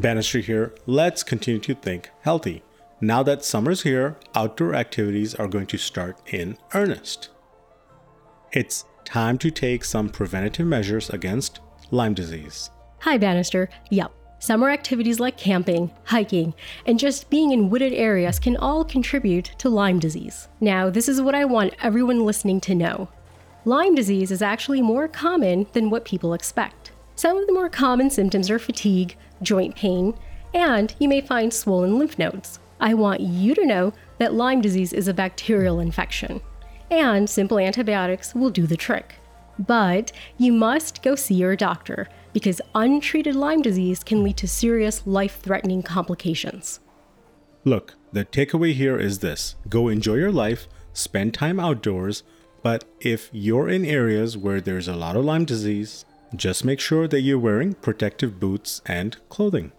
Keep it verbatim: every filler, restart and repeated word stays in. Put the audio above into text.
Bannister here, let's continue to think healthy. Now that summer's here, outdoor activities are going to start in earnest. It's time to take some preventative measures against Lyme disease. Hi, Bannister. Yep. Summer activities like camping, hiking, and just being in wooded areas can all contribute to Lyme disease. Now, this is what I want everyone listening to know. Lyme disease is actually more common than what people expect. Some of the more common symptoms are fatigue, joint pain, and you may find swollen lymph nodes. I want you to know that Lyme disease is a bacterial infection, and simple antibiotics will do the trick. But you must go see your doctor, because untreated Lyme disease can lead to serious life-threatening complications. Look, the takeaway here is this: go enjoy your life, spend time outdoors, but if you're in areas where there's a lot of Lyme disease, just make sure that you're wearing protective boots and clothing.